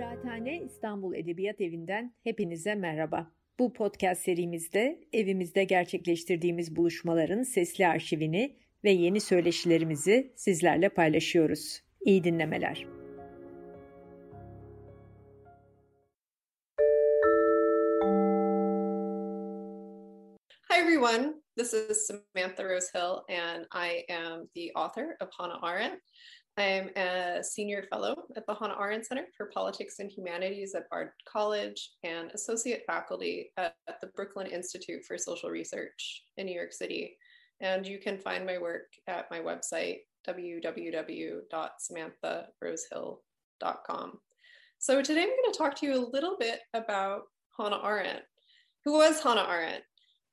Kıraathane İstanbul Edebiyat Evi'nden hepinize merhaba. Bu podcast serimizde evimizde gerçekleştirdiğimiz buluşmaların sesli arşivini ve yeni söyleşilerimizi sizlerle paylaşıyoruz. İyi dinlemeler. Hi everyone. This is Samantha Rose Hill, and I am the author of Hannah Arendt. I am a senior fellow at the Hannah Arendt Center for Politics and Humanities at Bard College and associate faculty at the Brooklyn Institute for Social Research in New York City. And you can find my work at my website, www.samantharosehill.com. So today I'm going to talk to you a little bit about Hannah Arendt. Who was Hannah Arendt?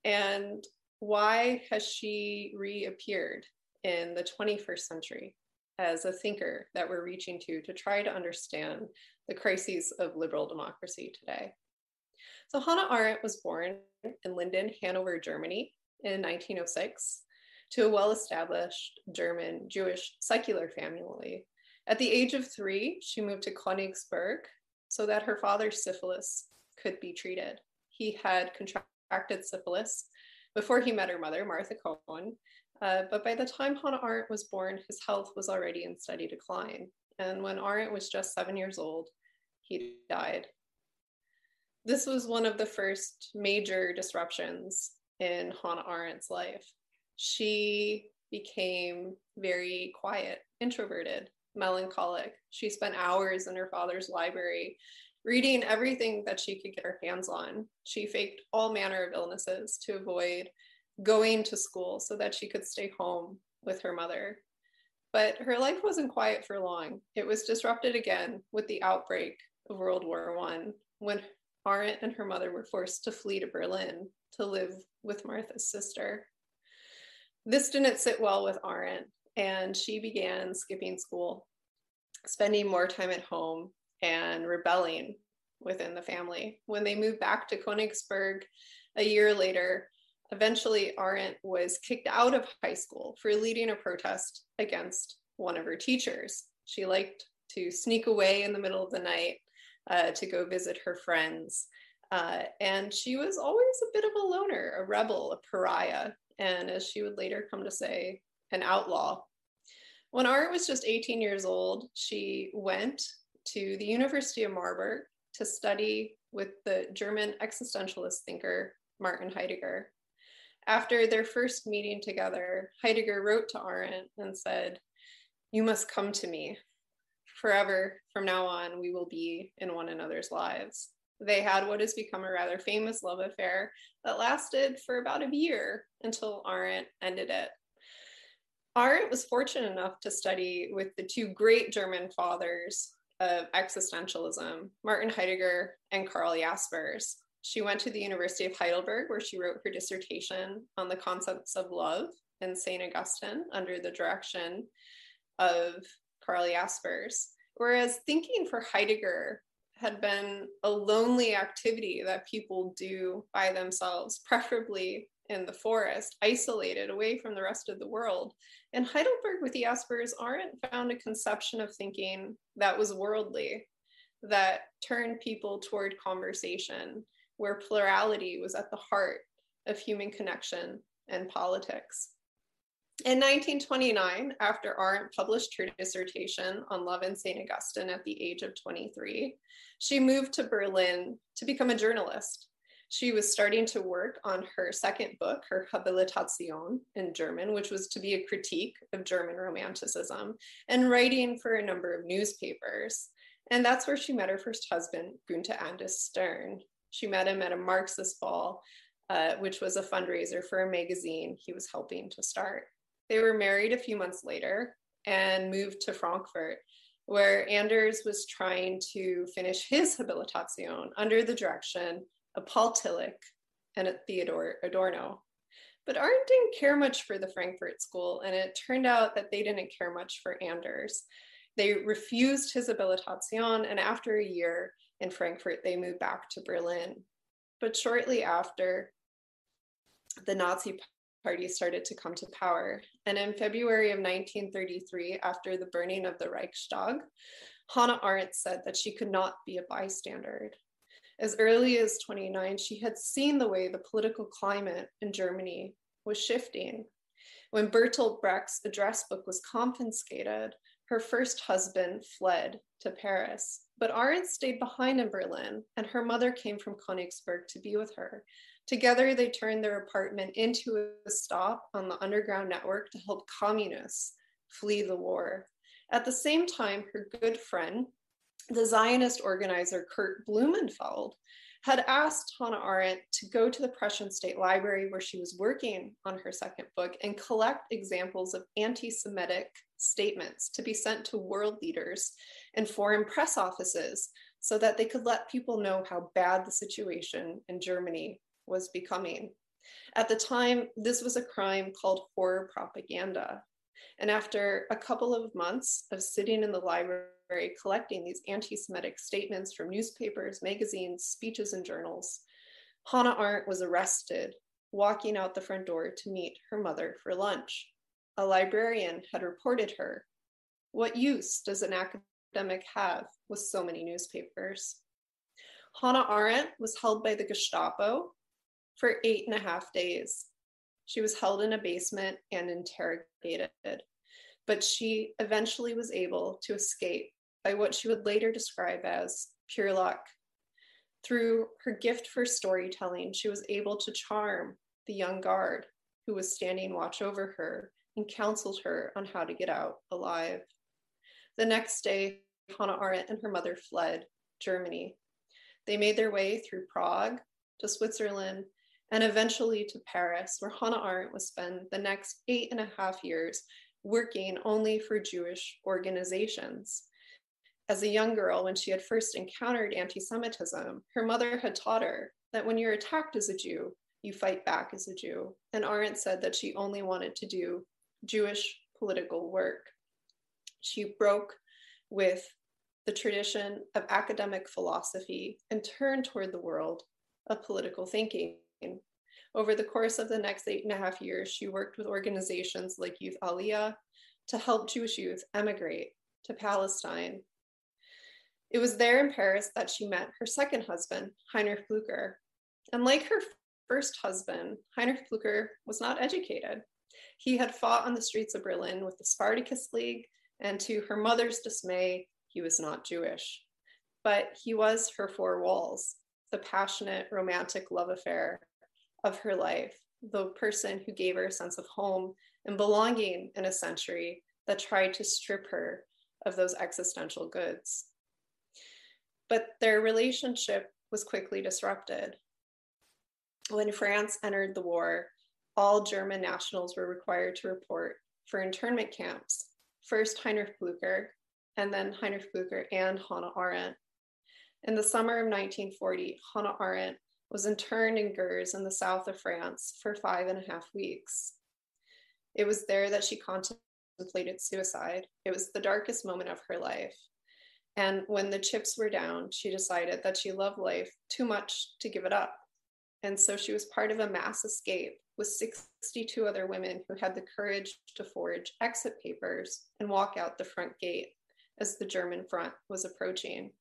And why has she reappeared in the 21st century as a thinker that we're reaching to try to understand the crises of liberal democracy today? So Hannah Arendt was born in Linden, Hanover, Germany in 1906 to a well-established German Jewish secular family. At the age of 3, she moved to Königsberg so that her father's syphilis could be treated. He had contracted syphilis before he met her mother, Martha Cohen, but by the time Hannah Arendt was born, his health was already in steady decline. And when Arendt was just 7 years old, he died. This was one of the first major disruptions in Hannah Arendt's life. She became very quiet, introverted, melancholic. She spent hours in her father's library reading everything that she could get her hands on. She faked all manner of illnesses to avoid going to school so that she could stay home with her mother. But her life wasn't quiet for long. It was disrupted again with the outbreak of World War I, when Arendt and her mother were forced to flee to Berlin to live with Martha's sister. This didn't sit well with Arendt, and she began skipping school, spending more time at home, and rebelling within the family. When they moved back to Königsberg a year later, eventually Arendt was kicked out of high school for leading a protest against one of her teachers. She liked to sneak away in the middle of the night to go visit her friends. And she was always a bit of a loner, a rebel, a pariah, and as she would later come to say, an outlaw. When Arendt was just 18 years old, she went to the University of Marburg to study with the German existentialist thinker, Martin Heidegger. After their first meeting together, Heidegger wrote to Arendt and said, "You must come to me. Forever from now on, we will be in one another's lives." They had what has become a rather famous love affair that lasted for about a year until Arendt ended it. Arendt was fortunate enough to study with the two great German fathers of existentialism, Martin Heidegger and Karl Jaspers. She went to the University of Heidelberg, where she wrote her dissertation on the concepts of love and St. Augustine under the direction of Karl Jaspers. Whereas thinking for Heidegger had been a lonely activity that people do by themselves, preferably in the forest, isolated away from the rest of the world. In Heidelberg with the Jaspers, Arendt found a conception of thinking that was worldly, that turned people toward conversation, where plurality was at the heart of human connection and politics. In 1929, after Arendt published her dissertation on love and St. Augustine at the age of 23, she moved to Berlin to become a journalist. She was starting to work on her second book, her Habilitation in German, which was to be a critique of German Romanticism, and writing for a number of newspapers. And that's where she met her first husband, Gunther Anders Stern. She met him at a Marxist ball, which was a fundraiser for a magazine he was helping to start. They were married a few months later and moved to Frankfurt, where Anders was trying to finish his Habilitation under the direction of Paul Tillich and Theodor Adorno. But Arendt didn't care much for the Frankfurt School, and it turned out that they didn't care much for Anders. They refused his Habilitation, and after a year in Frankfurt, they moved back to Berlin. But shortly after, the Nazi party started to come to power. And in February of 1933, after the burning of the Reichstag, Hannah Arendt said that she could not be a bystander. As early as 1929, she had seen the way the political climate in Germany was shifting. When Bertolt Brecht's address book was confiscated, her first husband fled to Paris, but Arendt stayed behind in Berlin, and her mother came from Königsberg to be with her. Together, they turned their apartment into a stop on the underground network to help communists flee the war. At the same time, her good friend, the Zionist organizer Kurt Blumenfeld, had asked Hannah Arendt to go to the Prussian State Library, where she was working on her second book, and collect examples of anti-Semitic statements to be sent to world leaders and foreign press offices so that they could let people know how bad the situation in Germany was becoming. At the time, this was a crime called horror propaganda. And after a couple of months of sitting in the library collecting these anti-Semitic statements from newspapers, magazines, speeches, and journals, Hannah Arendt was arrested, walking out the front door to meet her mother for lunch. A librarian had reported her. What use does an academic have with so many newspapers? Hannah Arendt was held by the Gestapo for 8.5 days. She was held in a basement and interrogated, but she eventually was able to escape by what she would later describe as pure luck. Through her gift for storytelling, she was able to charm the young guard who was standing watch over her and counseled her on how to get out alive. The next day, Hannah Arendt and her mother fled Germany. They made their way through Prague to Switzerland and eventually to Paris, where Hannah Arendt would spend the next 8.5 years working only for Jewish organizations. As a young girl, when she had first encountered anti-Semitism, her mother had taught her that when you're attacked as a Jew, you fight back as a Jew. And Arendt said that she only wanted to do Jewish political work. She broke with the tradition of academic philosophy and turned toward the world of political thinking. Over the course of the next 8.5 years, she worked with organizations like Youth Aliyah to help Jewish youth emigrate to Palestine. It was there in Paris that she met her second husband, Heinrich Blücher. And like her first husband, Heinrich Blücher was not educated. He had fought on the streets of Berlin with the Spartacus League, and to her mother's dismay, he was not Jewish. But he was her four walls, the passionate, romantic love affair of her life, the person who gave her a sense of home and belonging in a century that tried to strip her of those existential goods. But their relationship was quickly disrupted. When France entered the war, all German nationals were required to report for internment camps, first Heinrich Blücher, and then Heinrich Blücher and Hannah Arendt. In the summer of 1940, Hannah Arendt was interned in Gurs in the south of France for 5.5 weeks. It was there that she contemplated suicide. It was the darkest moment of her life. And when the chips were down, she decided that she loved life too much to give it up. And so she was part of a mass escape with 62 other women who had the courage to forge exit papers and walk out the front gate as the German front was approaching.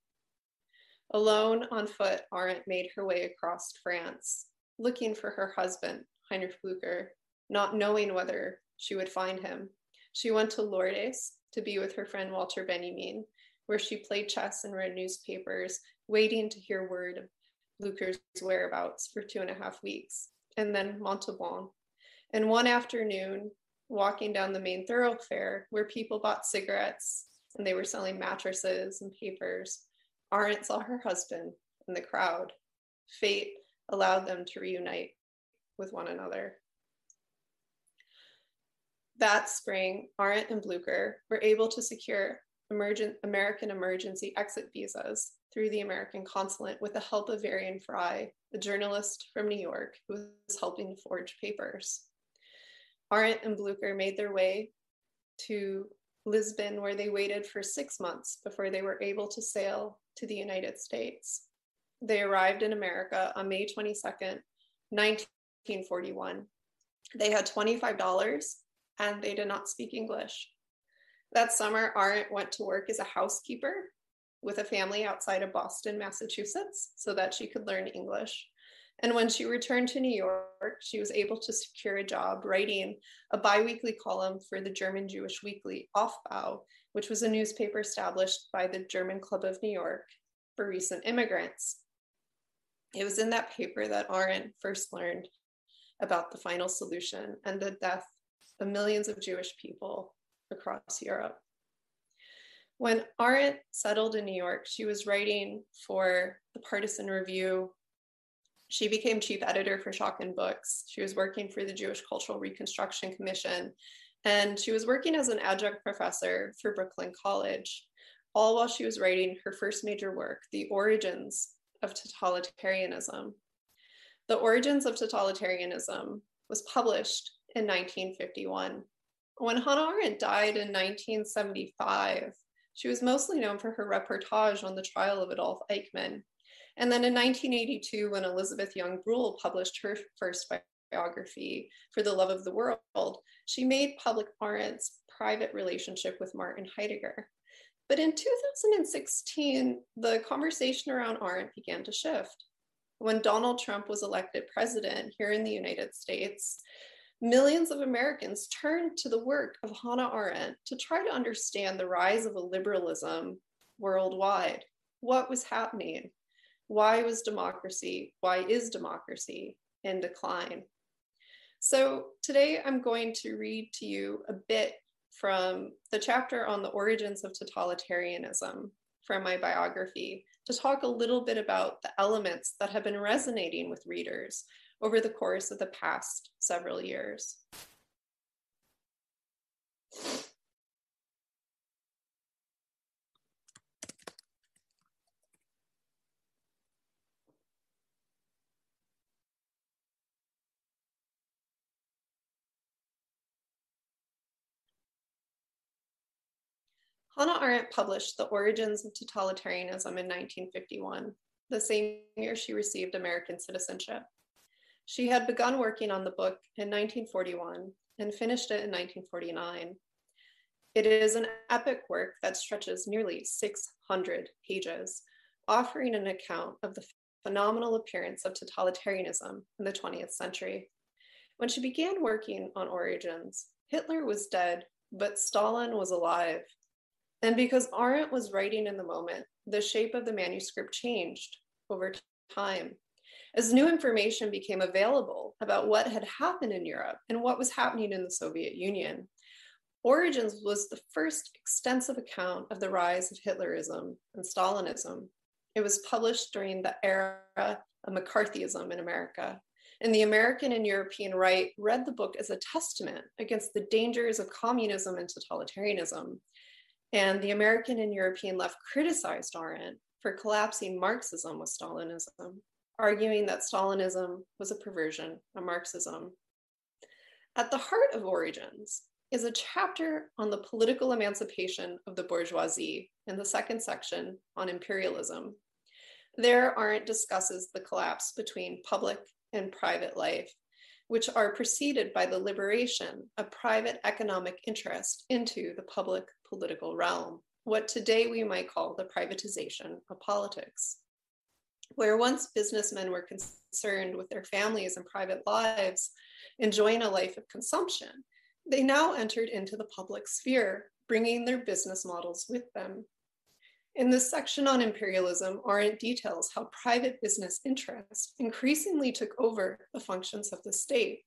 Alone on foot, Arendt made her way across France, looking for her husband, Heinrich Blücher, not knowing whether she would find him. She went to Lourdes to be with her friend Walter Benjamin, where she played chess and read newspapers, waiting to hear word of Blücher's whereabouts for 2.5 weeks, and then Montauban. And one afternoon, walking down the main thoroughfare, where people bought cigarettes and they were selling mattresses and papers, Arendt saw her husband in the crowd. Fate allowed them to reunite with one another. That spring, Arendt and Blücher were able to secure American emergency exit visas through the American consulate with the help of Varian Fry, a journalist from New York who was helping to forge papers. Arendt and Blücher made their way to Lisbon, where they waited for 6 months before they were able to sail to the United States. They arrived in America on May 22nd, 1941. They had $25 and they did not speak English. That summer, Arendt went to work as a housekeeper with a family outside of Boston, Massachusetts, so that she could learn English. And when she returned to New York, she was able to secure a job writing a biweekly column for the German Jewish weekly Aufbau, which was a newspaper established by the German Club of New York for recent immigrants. It was in that paper that Arendt first learned about the final solution and the death of millions of Jewish people across Europe. When Arendt settled in New York, she was writing for the Partisan Review. She became chief editor for Schocken Books. She was working for the Jewish Cultural Reconstruction Commission, and she was working as an adjunct professor for Brooklyn College, all while she was writing her first major work, The Origins of Totalitarianism. The Origins of Totalitarianism was published in 1951. When Hannah Arendt died in 1975, she was mostly known for her reportage on the trial of Adolf Eichmann. And then in 1982, when Elizabeth Young Bruhl published her first biography, For the Love of the World, she made public Arendt's private relationship with Martin Heidegger. But in 2016, the conversation around Arendt began to shift. When Donald Trump was elected president here in the United States, millions of Americans turned to the work of Hannah Arendt to try to understand the rise of a liberalism worldwide. What was happening? Why was democracy, why is democracy in decline? So today I'm going to read to you a bit from the chapter on the origins of totalitarianism from my biography to talk a little bit about the elements that have been resonating with readers over the course of the past several years. Hannah Arendt published The Origins of Totalitarianism in 1951, the same year she received American citizenship. She had begun working on the book in 1941 and finished it in 1949. It is an epic work that stretches nearly 600 pages, offering an account of the phenomenal appearance of totalitarianism in the 20th century. When she began working on Origins, Hitler was dead, but Stalin was alive. And because Arendt was writing in the moment, the shape of the manuscript changed over time. As new information became available about what had happened in Europe and what was happening in the Soviet Union, Origins was the first extensive account of the rise of Hitlerism and Stalinism. It was published during the era of McCarthyism in America, and the American and European right read the book as a testament against the dangers of communism and totalitarianism. And the American and European left criticized Arendt for collapsing Marxism with Stalinism, arguing that Stalinism was a perversion of Marxism. At the heart of Origins is a chapter on the political emancipation of the bourgeoisie in the second section on imperialism. There, Arendt discusses the collapse between public and private life, which are preceded by the liberation of private economic interest into the public political realm, what today we might call the privatization of politics. Where once businessmen were concerned with their families and private lives, enjoying a life of consumption, they now entered into the public sphere, bringing their business models with them. In this section on imperialism, Arendt details how private business interests increasingly took over the functions of the state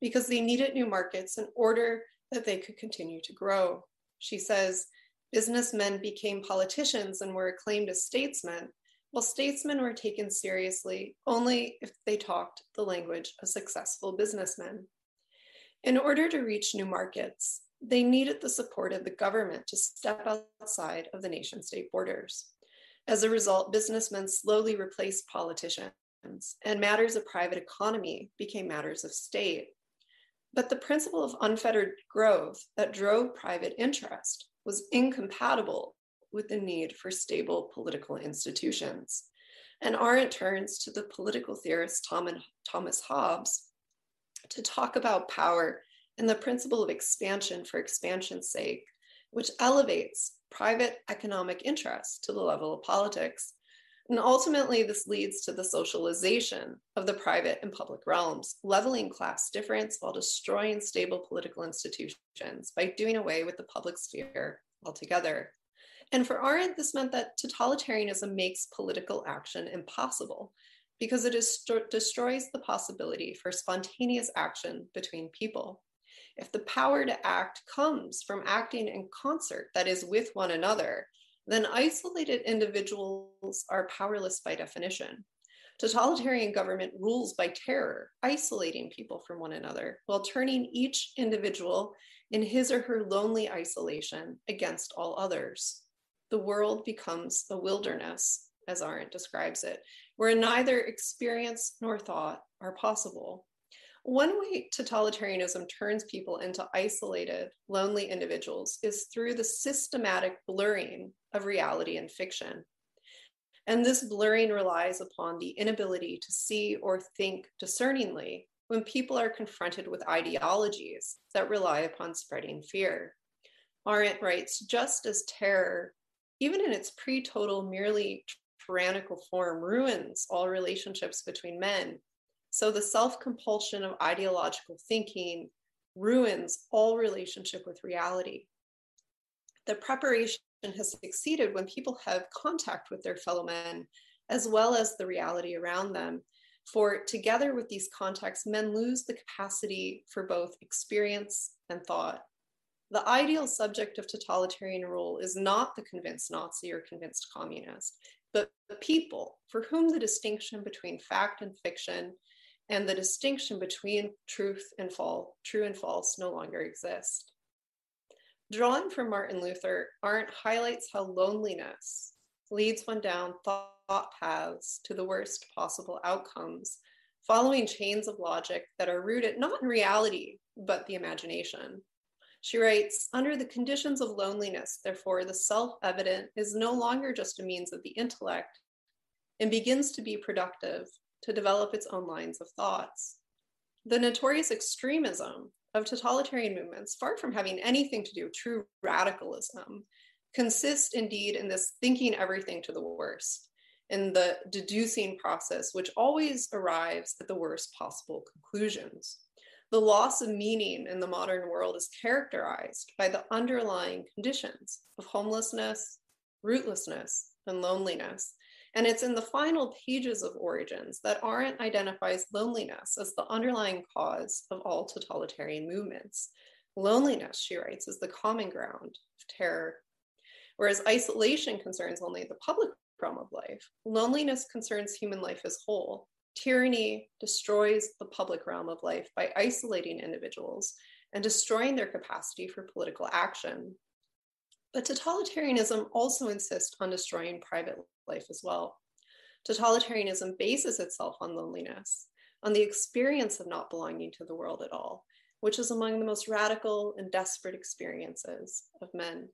because they needed new markets in order that they could continue to grow. She says, businessmen became politicians and were acclaimed as statesmen, while statesmen were taken seriously only if they talked the language of successful businessmen. In order to reach new markets, they needed the support of the government to step outside of the nation-state borders. As a result, businessmen slowly replaced politicians, and matters of private economy became matters of state. But the principle of unfettered growth that drove private interest was incompatible with the need for stable political institutions. And Arendt turns to the political theorist Thomas Hobbes to talk about power and the principle of expansion for expansion's sake, which elevates private economic interest to the level of politics. And ultimately, this leads to the socialization of the private and public realms, leveling class difference while destroying stable political institutions by doing away with the public sphere altogether. And for Arendt, this meant that totalitarianism makes political action impossible because it destroys the possibility for spontaneous action between people. If the power to act comes from acting in concert, that is, with one another, then isolated individuals are powerless by definition. Totalitarian government rules by terror, isolating people from one another, while turning each individual in his or her lonely isolation against all others. The world becomes a wilderness, as Arendt describes it, where neither experience nor thought are possible. One way totalitarianism turns people into isolated, lonely individuals is through the systematic blurring of reality and fiction. And this blurring relies upon the inability to see or think discerningly when people are confronted with ideologies that rely upon spreading fear. Arendt writes, just as terror, even in its pre-total, merely tyrannical form, ruins all relationships between men, so the self-compulsion of ideological thinking ruins all relationship with reality. The preparation has succeeded when people have contact with their fellow men, as well as the reality around them. For together with these contacts, men lose the capacity for both experience and thought. The ideal subject of totalitarian rule is not the convinced Nazi or convinced communist, but the people for whom the distinction between fact and fiction and the distinction between truth and false, true and false, no longer exist. Drawn from Martin Luther, Arendt highlights how loneliness leads one down thought paths to the worst possible outcomes, following chains of logic that are rooted not in reality, but the imagination. She writes, under the conditions of loneliness, therefore, the self-evident is no longer just a means of the intellect and begins to be productive, to develop its own lines of thoughts. The notorious extremism of totalitarian movements, far from having anything to do with true radicalism, consists indeed in this thinking everything to the worst, in the deducing process, which always arrives at the worst possible conclusions. The loss of meaning in the modern world is characterized by the underlying conditions of homelessness, rootlessness, and loneliness. And it's in the final pages of Origins that Arendt identifies loneliness as the underlying cause of all totalitarian movements. Loneliness, she writes, is the common ground of terror. Whereas isolation concerns only the public realm of life, loneliness concerns human life as whole. Tyranny destroys the public realm of life by isolating individuals and destroying their capacity for political action. But totalitarianism also insists on destroying private life as well. Totalitarianism bases itself on loneliness, on the experience of not belonging to the world at all, which is among the most radical and desperate experiences of men.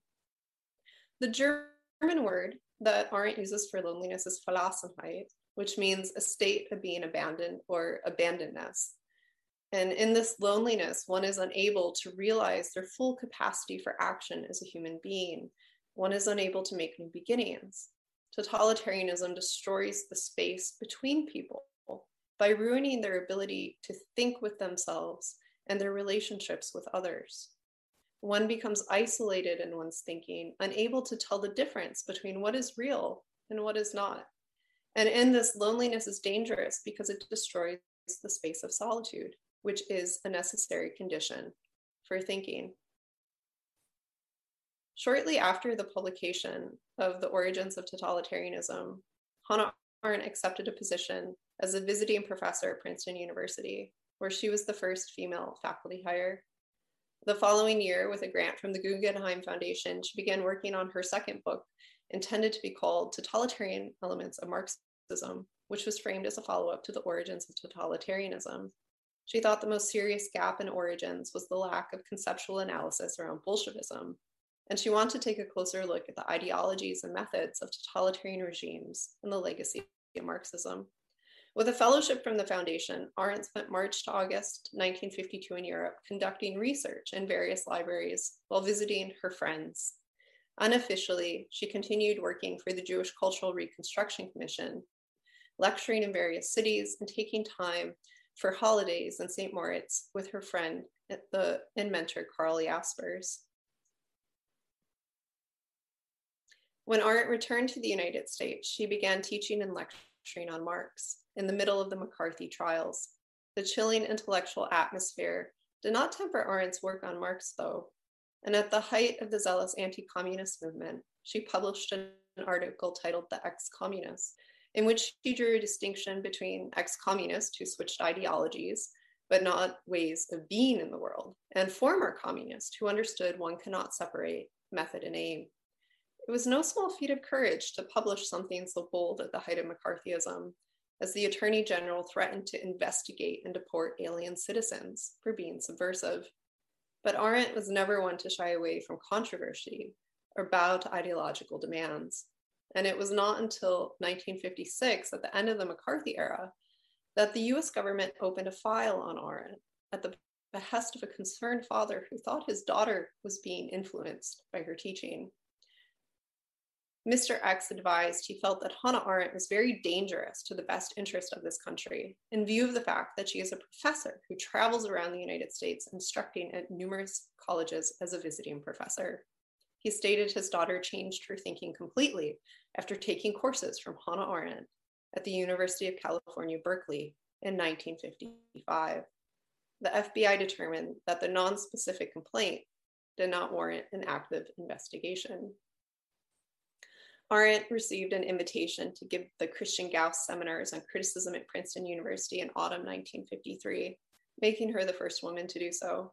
The German word that Arendt uses for loneliness is Verlassenheit, which means a state of being abandoned or abandonedness. And in this loneliness, one is unable to realize their full capacity for action as a human being. One is unable to make new beginnings. Totalitarianism destroys the space between people by ruining their ability to think with themselves and their relationships with others. One becomes isolated in one's thinking, unable to tell the difference between what is real and what is not. And in this, loneliness is dangerous because it destroys the space of solitude, which is a necessary condition for thinking. Shortly after the publication of The Origins of Totalitarianism, Hannah Arendt accepted a position as a visiting professor at Princeton University, where she was the first female faculty hire. The following year, with a grant from the Guggenheim Foundation, she began working on her second book, intended to be called Totalitarian Elements of Marxism, which was framed as a follow-up to The Origins of Totalitarianism. She thought the most serious gap in Origins was the lack of conceptual analysis around Bolshevism, and she wanted to take a closer look at the ideologies and methods of totalitarian regimes and the legacy of Marxism. With a fellowship from the foundation, Arendt spent March to August 1952 in Europe conducting research in various libraries while visiting her friends. Unofficially, she continued working for the Jewish Cultural Reconstruction Commission, lecturing in various cities and taking time for holidays in St. Moritz with her friend and mentor Karl Jaspers. When Arendt returned to the United States, she began teaching and lecturing on Marx in the middle of the McCarthy trials. The chilling intellectual atmosphere did not temper Arendt's work on Marx, though, and at the height of the zealous anti-communist movement, she published an article titled "The Ex-Communist," in which she drew a distinction between ex-communists who switched ideologies, but not ways of being in the world, and former communists who understood one cannot separate method and aim. It was no small feat of courage to publish something so bold at the height of McCarthyism, as the Attorney General threatened to investigate and deport alien citizens for being subversive. But Arendt was never one to shy away from controversy or bow to ideological demands. And it was not until 1956, at the end of the McCarthy era, that the US government opened a file on Arendt at the behest of a concerned father who thought his daughter was being influenced by her teaching. Mr. X advised he felt that Hannah Arendt was very dangerous to the best interest of this country, in view of the fact that she is a professor who travels around the United States instructing at numerous colleges as a visiting professor. He stated his daughter changed her thinking completely after taking courses from Hannah Arendt at the University of California, Berkeley in 1955. The FBI determined that the non-specific complaint did not warrant an active investigation. Arendt received an invitation to give the Christian Gauss seminars on criticism at Princeton University in autumn 1953, making her the first woman to do so.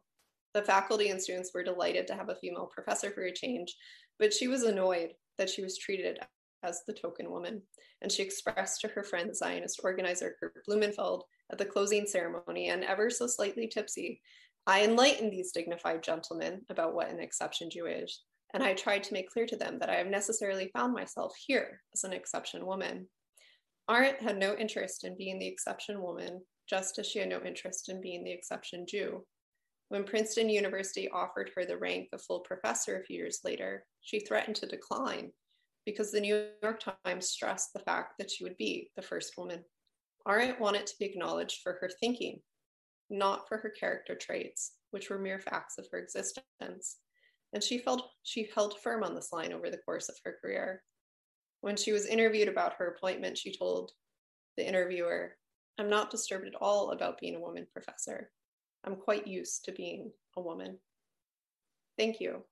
The faculty and students were delighted to have a female professor for a change, but she was annoyed that she was treated as the token woman, and she expressed to her friend, Zionist organizer Kurt Blumenfeld, at the closing ceremony, and ever so slightly tipsy, "I enlightened these dignified gentlemen about what an exception Jew is, and I tried to make clear to them that I have necessarily found myself here as an exception woman." Arendt had no interest in being the exception woman, just as she had no interest in being the exception Jew. When Princeton University offered her the rank of full professor a few years later, she threatened to decline because the New York Times stressed the fact that she would be the first woman. Arendt wanted to be acknowledged for her thinking, not for her character traits, which were mere facts of her existence. And she held firm on this line over the course of her career. When she was interviewed about her appointment, she told the interviewer, "I'm not disturbed at all about being a woman professor. I'm quite used to being a woman. Thank you."